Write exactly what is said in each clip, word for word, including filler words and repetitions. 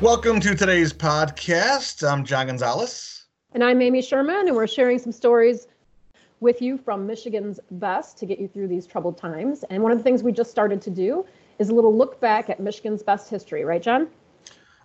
Welcome to today's podcast. I'm John Gonzalez. And I'm Amy Sherman, and we're sharing some stories with you from Michigan's Best to get you through these troubled times. And one of the things we just started to do is a little look back at Michigan's Best history, right, John?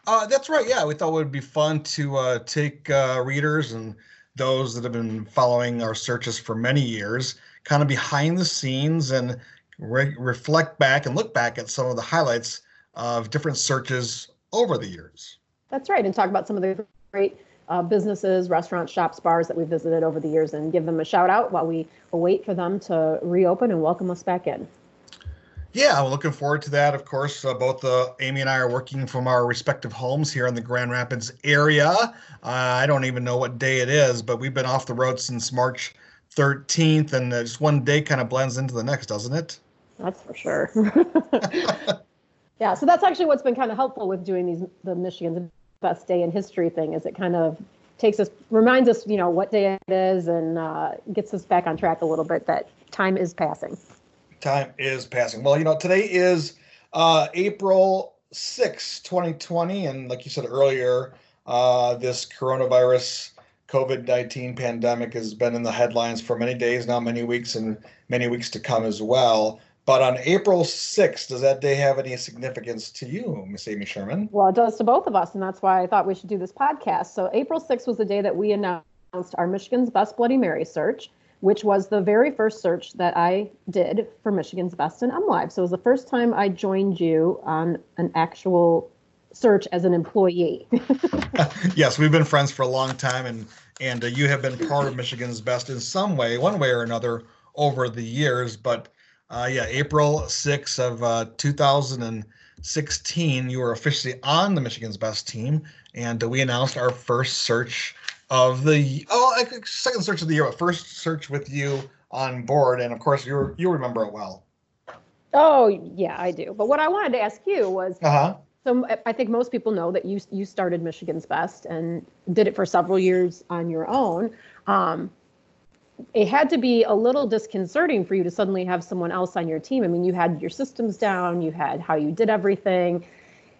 Uh, that's right, yeah. We thought it would be fun to uh, take uh, readers and those that have been following our searches for many years, kind of behind the scenes, and re- reflect back and look back at some of the highlights of different searches over the years. That's right, and talk about some of the great uh, businesses, restaurants, shops, bars that we visited over the years, and give them a shout out while we wait for them to reopen and welcome us back in. Yeah, we're looking forward to that. Of course, uh, both uh, Amy and I are working from our respective homes here in the Grand Rapids area. Uh, I don't even know what day it is, but we've been off the road since March thirteenth, and uh, just one day kind of blends into the next, doesn't it? That's for sure. Yeah, so that's actually what's been kind of helpful with doing these the Michigan's Best Day in History thing, is it kind of takes us, reminds us, you know, what day it is, and uh, gets us back on track a little bit that time is passing. Time is passing. Well, you know, today is uh, April sixth, twenty twenty. And like you said earlier, uh, this coronavirus COVID nineteen pandemic has been in the headlines for many days now, many weeks, and many weeks to come as well. But on April sixth, does that day have any significance to you, Miss Amy Sherman? Well, it does to both of us, and that's why I thought we should do this podcast. So April sixth was the day that we announced our Michigan's Best Bloody Mary search, which was the very first search that I did for Michigan's Best in MLive. So it was the first time I joined you on an actual search as an employee. Yes, we've been friends for a long time, and and uh, you have been part of Michigan's Best in some way, one way or another, over the years. But uh, yeah, April sixth of uh, two thousand sixteen, you were officially on the Michigan's Best team, and uh, we announced our first search of the oh second search of the year, but first search with you on board, and of course you you remember it well. Oh yeah, I do. But what I wanted to ask you was, uh-huh. so I think most people know that you you started Michigan's Best and did it for several years on your own. Um, it had to be a little disconcerting for you to suddenly have someone else on your team. I mean, you had your systems down, you had how you did everything.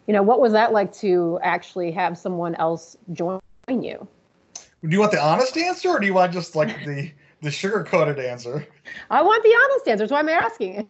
You know, what was that like to actually have someone else join you? Do you want the honest answer, or do you want just like the, the sugar-coated answer? I want the honest answer. That's why I'm asking.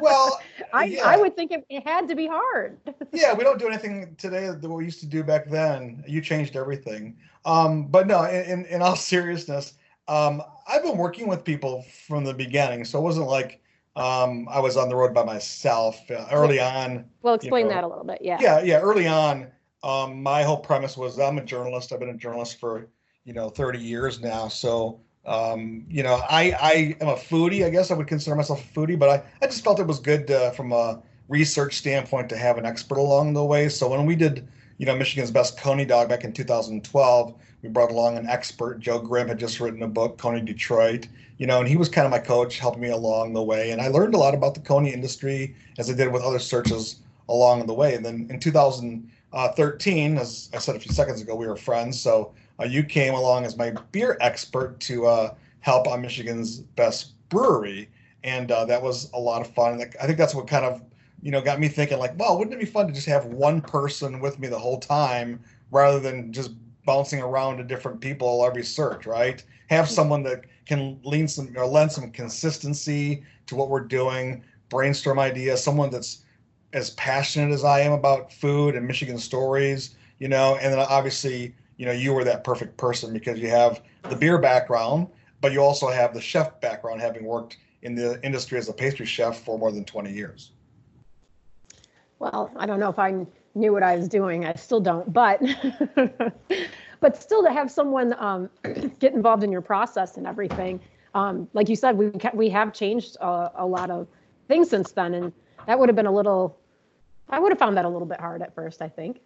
Well, I, yeah. I would think it, it had to be hard. Yeah, we don't do anything today that we used to do back then. You changed everything. Um, but no, in, in, in all seriousness, um, I've been working with people from the beginning, so it wasn't like um, I was on the road by myself uh, early on. Well, explain you know, that a little bit, yeah. Yeah, yeah. Early on, um, my whole premise was I'm a journalist. I've been a journalist for you know, thirty years now. So, um, you know, I, I am a foodie. I guess I would consider myself a foodie, but I, I just felt it was good uh, from a research standpoint to have an expert along the way. So when we did, you know, Michigan's Best Coney Dog back in two thousand twelve, we brought along an expert. Joe Grimm had just written a book, Coney Detroit, you know, and he was kind of my coach, helping me along the way. And I learned a lot about the Coney industry, as I did with other searches along the way. And then in two thousand thirteen, as I said a few seconds ago, we were friends. So Uh, you came along as my beer expert to uh, help on Michigan's Best Brewery, and uh, that was a lot of fun. I think that's what kind of, you know, got me thinking like, well, wouldn't it be fun to just have one person with me the whole time rather than just bouncing around to different people every search, right? Have someone that can lean some or lend some consistency to what we're doing, brainstorm ideas, someone that's as passionate as I am about food and Michigan stories, you know, and then obviously, you know, you were that perfect person because you have the beer background, but you also have the chef background, having worked in the industry as a pastry chef for more than twenty years. Well, I don't know if I knew what I was doing. I still don't, but but still to have someone um, get involved in your process and everything. Um, like you said, we we have changed a, a lot of things since then, and that would have been a little, I would have found that a little bit hard at first, I think.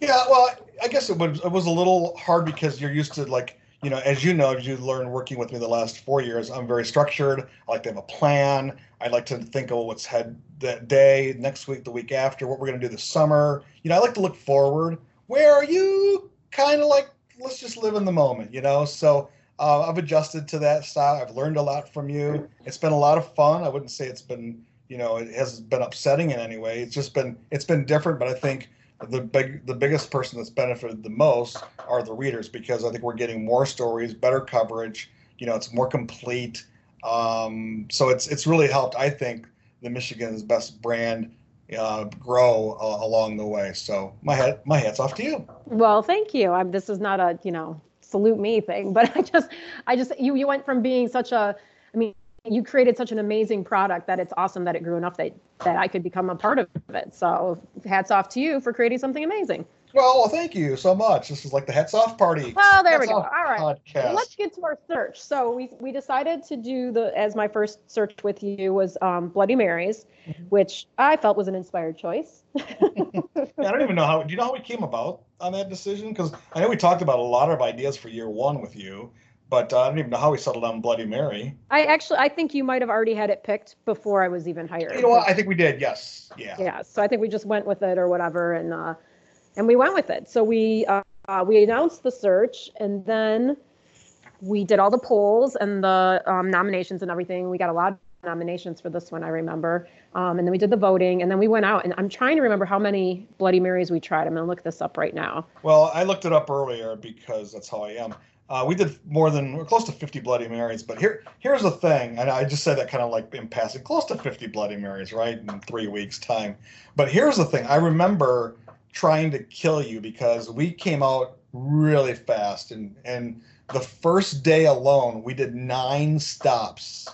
Yeah, well, I guess it was, it was a little hard because you're used to, like, you know, as you know, as you learned working with me the last four years, I'm very structured. I like to have a plan. I like to think of what's ahead that day, next week, the week after, what we're going to do this summer. You know, I like to look forward. Where are you kind of like, let's just live in the moment, you know? So uh, I've adjusted to that style. I've learned a lot from you. It's been a lot of fun. I wouldn't say it's been, you know, it hasn't been upsetting in any way. It's just been, it's been different, but I think the big, the biggest person that's benefited the most are the readers, because I think we're getting more stories, better coverage. You know, it's more complete. Um, so it's it's really helped, I think, the Michigan's Best brand uh, grow uh, along the way. So my hat, my hat's off to you. Well, thank you. I'm, this is not a, you know, salute me thing, but I just, I just, you, you went from being such a, I mean, you created such an amazing product that it's awesome that it grew enough that, that I could become a part of it. So hats off to you for creating something amazing. Well, well, thank you so much. This is like the hats off party. Well, there hats we go. All right. Podcast. Let's get to our search. So we, we decided to do the, as my first search with you was um, Bloody Marys, mm-hmm. which I felt was an inspired choice. Yeah, I don't even know how, do you know how we came about on that decision? Because I know we talked about a lot of ideas for year one with you, but uh, I don't even know how we settled on Bloody Mary. I actually, I think you might have already had it picked before I was even hired. You know what? I think we did. Yes. Yeah. Yeah. So I think we just went with it or whatever. And, uh, And we went with it. So we uh, we announced the search, and then we did all the polls and the um, nominations and everything. We got a lot of nominations for this one, I remember. Um, and then we did the voting, and then we went out. And I'm trying to remember how many Bloody Marys we tried. I'm going to look this up right now. Well, I looked it up earlier because that's how I am. Uh, we did more than, we're close to fifty Bloody Marys, but here, here's the thing, and I just said that kind of like in passing, close to fifty Bloody Marys, right, in three weeks' time. But here's the thing. I remember trying to kill you because we came out really fast, and and the first day alone we did nine stops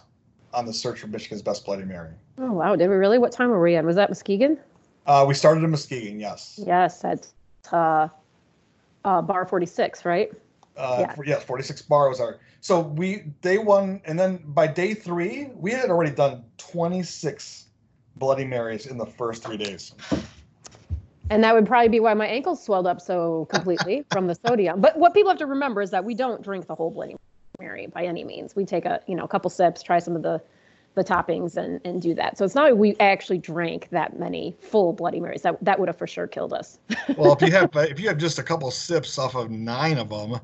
on the search for Michigan's Best Bloody Mary. Oh wow, did we really? What time were we in? Was that Muskegon? Uh, we started in Muskegon, yes. Yes, at uh, uh, Bar forty-six, right? Uh, yeah. For, yes, forty-six Bar was our. So we day one, and then by day three we had already done twenty-six Bloody Marys in the first three days. And that would probably be why my ankles swelled up so completely from the sodium. But what people have to remember is that we don't drink the whole Bloody Mary by any means. We take a, you know, a couple sips, try some of the, the toppings and, and do that. So it's not like we actually drank that many full Bloody Marys. That that would have for sure killed us. Well, if you have if you have just a couple sips off of nine of them,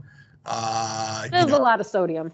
uh, that's you know, a lot of sodium.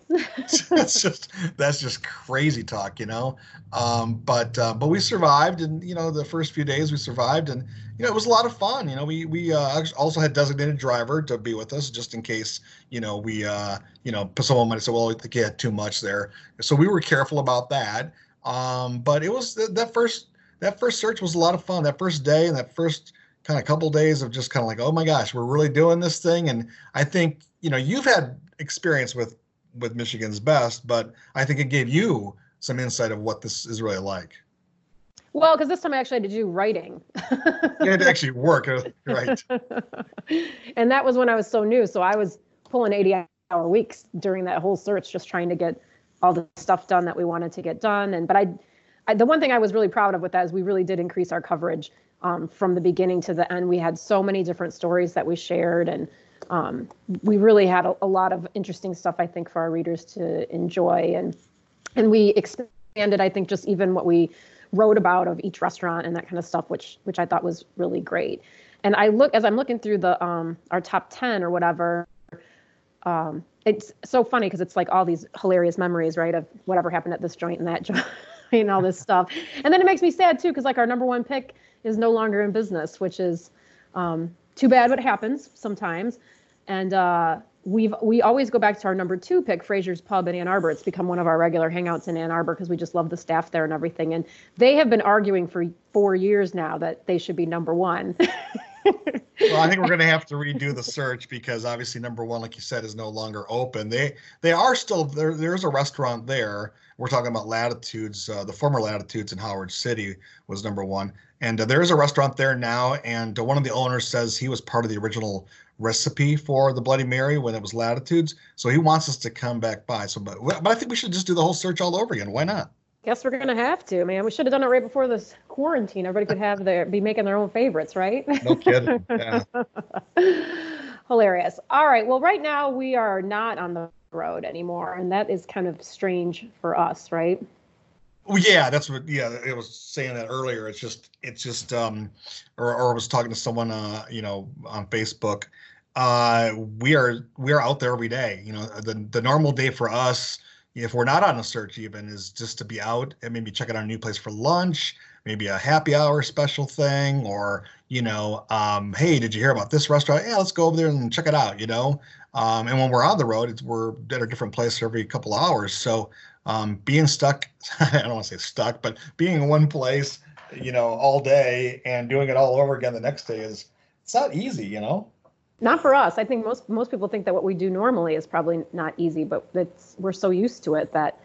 That's just that's just crazy talk, you know. Um, but uh, but we survived, and you know, the first few days we survived, and you know, it was a lot of fun. You know, we we uh, also had designated driver to be with us just in case, you know, we uh, you know, someone might say, well, I think you had too much there, so we were careful about that. Um, but it was th- that first that first search was a lot of fun. That first day and that first kind of couple days of just kind of like, oh my gosh, we're really doing this thing. And I think, you know, you've had experience with, with Michigan's Best, but I think it gave you some insight of what this is really like. Well, because this time I actually had to do writing. You had to actually work, right? And that was when I was so new. So I was pulling eighty hour weeks during that whole search, just trying to get all the stuff done that we wanted to get done. And, but I, I the one thing I was really proud of with that is we really did increase our coverage. Um, from the beginning to the end, we had so many different stories that we shared, and um, we really had a, a lot of interesting stuff, I think, for our readers to enjoy. And and we expanded, I think, just even what we wrote about of each restaurant and that kind of stuff, which which I thought was really great. And I look, as I'm looking through the um, our top ten or whatever, um, it's so funny because it's like all these hilarious memories, right, of whatever happened at this joint and that joint and all this stuff. And then it makes me sad, too, because like our number one pick is no longer in business, which is um, too bad, but happens sometimes. And uh, we've we always go back to our number two pick, Frazier's Pub in Ann Arbor. It's become one of our regular hangouts in Ann Arbor because we just love the staff there and everything. And they have been arguing for four years now that they should be number one. Well, I think we're going to have to redo the search because obviously number one, like you said, is no longer open. They they are still there. There's a restaurant there. We're talking about Latitudes. Uh, the former Latitudes in Howard City was number one. And uh, there is a restaurant there now. And uh, one of the owners says he was part of the original recipe for the Bloody Mary when it was Latitudes. So he wants us to come back by. So, but, but I think we should just do the whole search all over again. Why not? Guess we're going to have to, man. We should have done it right before this quarantine. Everybody could have their, be making their own favorites, right? No kidding. Yeah. Hilarious. All right. Well, right now we are not on the road anymore. And that is kind of strange for us, right? Well, yeah, that's what, yeah, I was saying that earlier. It's just, it's just, um, or, or I was talking to someone, uh, you know, on Facebook. Uh, we are, we are out there every day. You know, the the normal day for us, if we're not on a search even, is just to be out and maybe check out a new place for lunch, maybe a happy hour special thing, or, you know, um, hey, did you hear about this restaurant? Yeah, let's go over there and check it out, you know. Um, and when we're on the road, it's, we're at a different place every couple hours. So um, being stuck, I don't want to say stuck, but being in one place, you know, all day and doing it all over again the next day is, it's not easy, you know. Not for us. I think most most people think that what we do normally is probably not easy, but it's, we're so used to it that,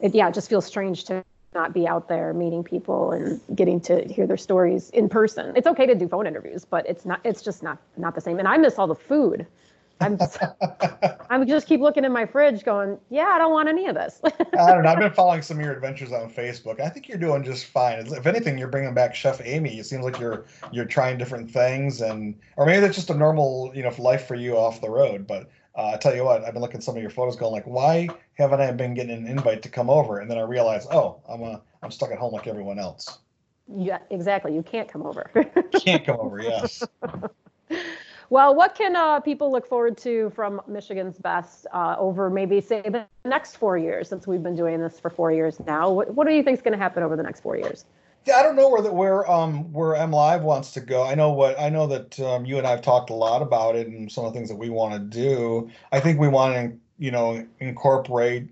it, yeah, it just feels strange to not be out there meeting people and getting to hear their stories in person. It's okay to do phone interviews, but it's not. It's just not not the same. And I miss all the food. I'm just, I'm just keep looking in my fridge, going, yeah, I don't want any of this. I don't know. I've been following some of your adventures on Facebook. I think you're doing just fine. If anything, you're bringing back Chef Amy. It seems like you're you're trying different things, and or maybe that's just a normal, you know, life for you off the road. But uh, I tell you what, I've been looking at some of your photos, going like, why haven't I been getting an invite to come over? And then I realize, oh, I'm uh, I'm stuck at home like everyone else. Yeah, exactly. You can't come over. Can't come over. Yes. Well, what can uh, people look forward to from Michigan's Best uh, over maybe, say, the next four years, since we've been doing this for four years now? What, what do you think is going to happen over the next four years? Yeah, I don't know where the, where um where MLive wants to go. I know what I know that um, you and I have talked a lot about it and some of the things that we want to do. I think we want to, you know, incorporate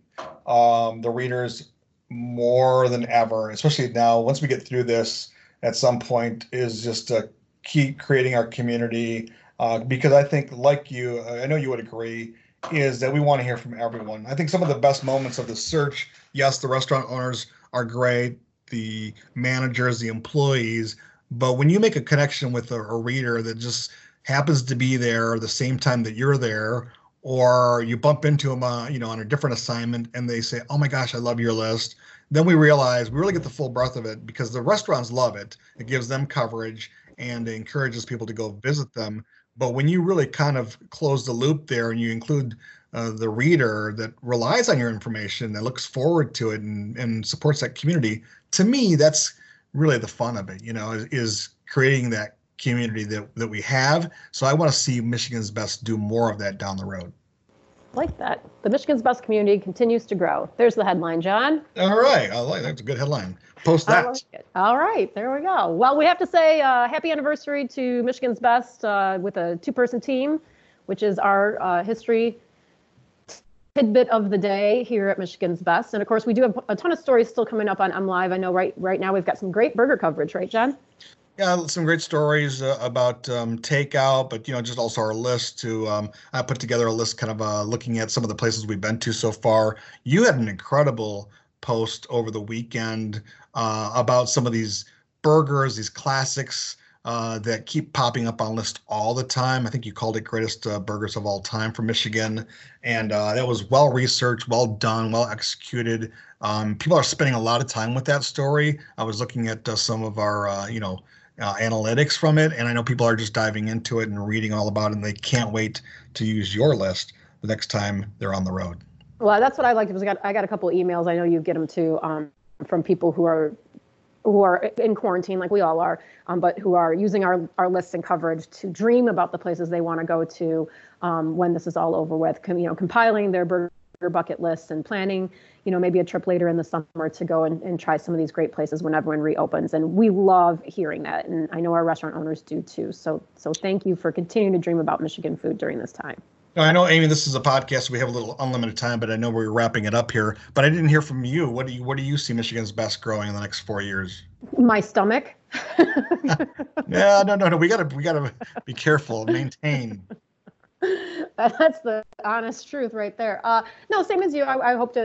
um, the readers more than ever, especially now. Once we get through this, at some point, is just to keep creating our community. Uh, because I think, like you, I know you would agree, is that we want to hear from everyone. I think some of the best moments of the search, yes, the restaurant owners are great, the managers, the employees, but when you make a connection with a, a reader that just happens to be there the same time that you're there, or you bump into them uh, you know, on a different assignment and they say, oh my gosh, I love your list, then we realize we really get the full breadth of it because the restaurants love it. It gives them coverage and it encourages people to go visit them. But when you really kind of close the loop there and you include uh, the reader that relies on your information, that looks forward to it and, and supports that community, to me, that's really the fun of it, you know, is, is creating that community that, that we have. So I want to see Michigan's Best do more of that down the road. Like that. The Michigan's Best community continues to grow. There's the headline, John. All right. I like that. That's a good headline. Post that. I like it. All right. There we go. Well, we have to say uh, happy anniversary to Michigan's Best uh, with a two-person team, which is our uh, history tidbit of the day here at Michigan's Best. And, of course, we do have a ton of stories still coming up on MLive. I know right, right now we've got some great burger coverage, right, John? Yeah, some great stories uh, about um, takeout, but, you know, just also our list to um, I put together a list kind of uh, looking at some of the places we've been to so far. You had an incredible post over the weekend uh, about some of these burgers, these classics uh, that keep popping up on lists all the time. I think you called it greatest uh, burgers of all time from Michigan. And uh, that was well researched, well done, well executed. Um, people are spending a lot of time with that story. I was looking at uh, some of our, uh, you know, Uh, analytics from it, and I know people are just diving into it and reading all about it, and they can't wait to use your list the next time they're on the road. Well, that's what I liked. Was I got I got a couple emails. I know you get them too, um, from people who are who are in quarantine, like we all are, um, but who are using our our lists and coverage to dream about the places they want to go to um, when this is all over with. Com- you know, compiling their burger bucket lists and planning, you know, maybe a trip later in the summer to go and, and try some of these great places when everyone reopens. And we love hearing that. And I know our restaurant owners do too. So so thank you for continuing to dream about Michigan food during this time. I know, Amy, this is a podcast. We have a little unlimited time, but I know we're wrapping it up here. But I didn't hear from you. What do you, what do you see Michigan's Best growing in the next four years? My stomach. Yeah, no, no, no. We gotta we gotta be careful, maintain. That's the honest truth right there. Uh, no, same as you. I, I hope to,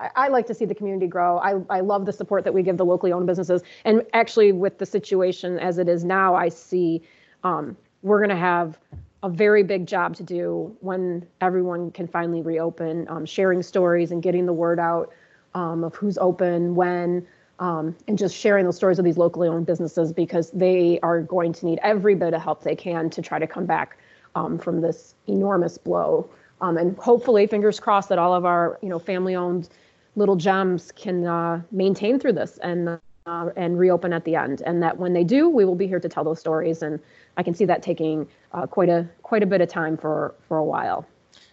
I, I like to see the community grow. I, I love the support that we give the locally owned businesses. And actually with the situation as it is now, I see um, we're going to have a very big job to do when everyone can finally reopen, um, sharing stories and getting the word out um, of who's open, when, um, and just sharing those stories of these locally owned businesses, because they are going to need every bit of help they can to try to come back Um, from this enormous blow, um, and hopefully, fingers crossed, that all of our, you know, family-owned little gems can uh, maintain through this and uh, and reopen at the end. And that when they do, we will be here to tell those stories. And I can see that taking uh, quite a quite a bit of time for for a while.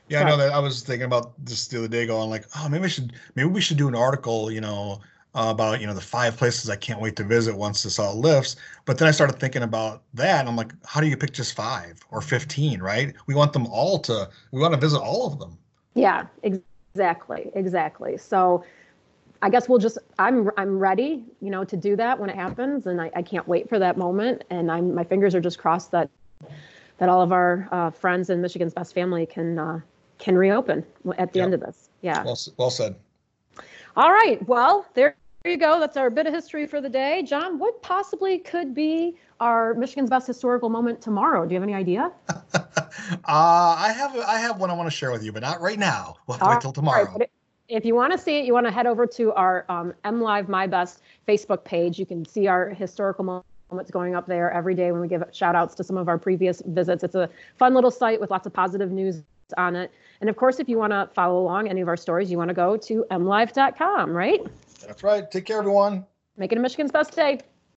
Yeah, so, I know that I was thinking about this the other day, going like, oh, maybe I should maybe we should do an article, you know, uh, about, you know, the five places I can't wait to visit once this all lifts. But then I started thinking about that. And I'm like, how do you pick just five or fifteen, right? We want them all to, we want to visit all of them. Yeah, exactly. Exactly. So I guess we'll just, I'm, I'm ready, you know, to do that when it happens. And I, I can't wait for that moment. And I'm, my fingers are just crossed that, that all of our uh, friends in Michigan's Best family can, uh, can reopen at the yep. end of this. Yeah. Well, well said. All right. Well, there you go. That's our bit of history for the day. John, what possibly could be our Michigan's Best historical moment tomorrow? Do you have any idea? uh, I have I have one I want to share with you, but not right now. We'll have to wait till tomorrow. Right. If you want to see it, you want to head over to our um, MLive My Best Facebook page. You can see our historical moment. What's going up there every day when we give shout outs to some of our previous visits. It's a fun little site with lots of positive news on it. And of course, if you want to follow along any of our stories, you want to go to M Live dot com, right? That's right. Take care, everyone. Make it a Michigan's Best day.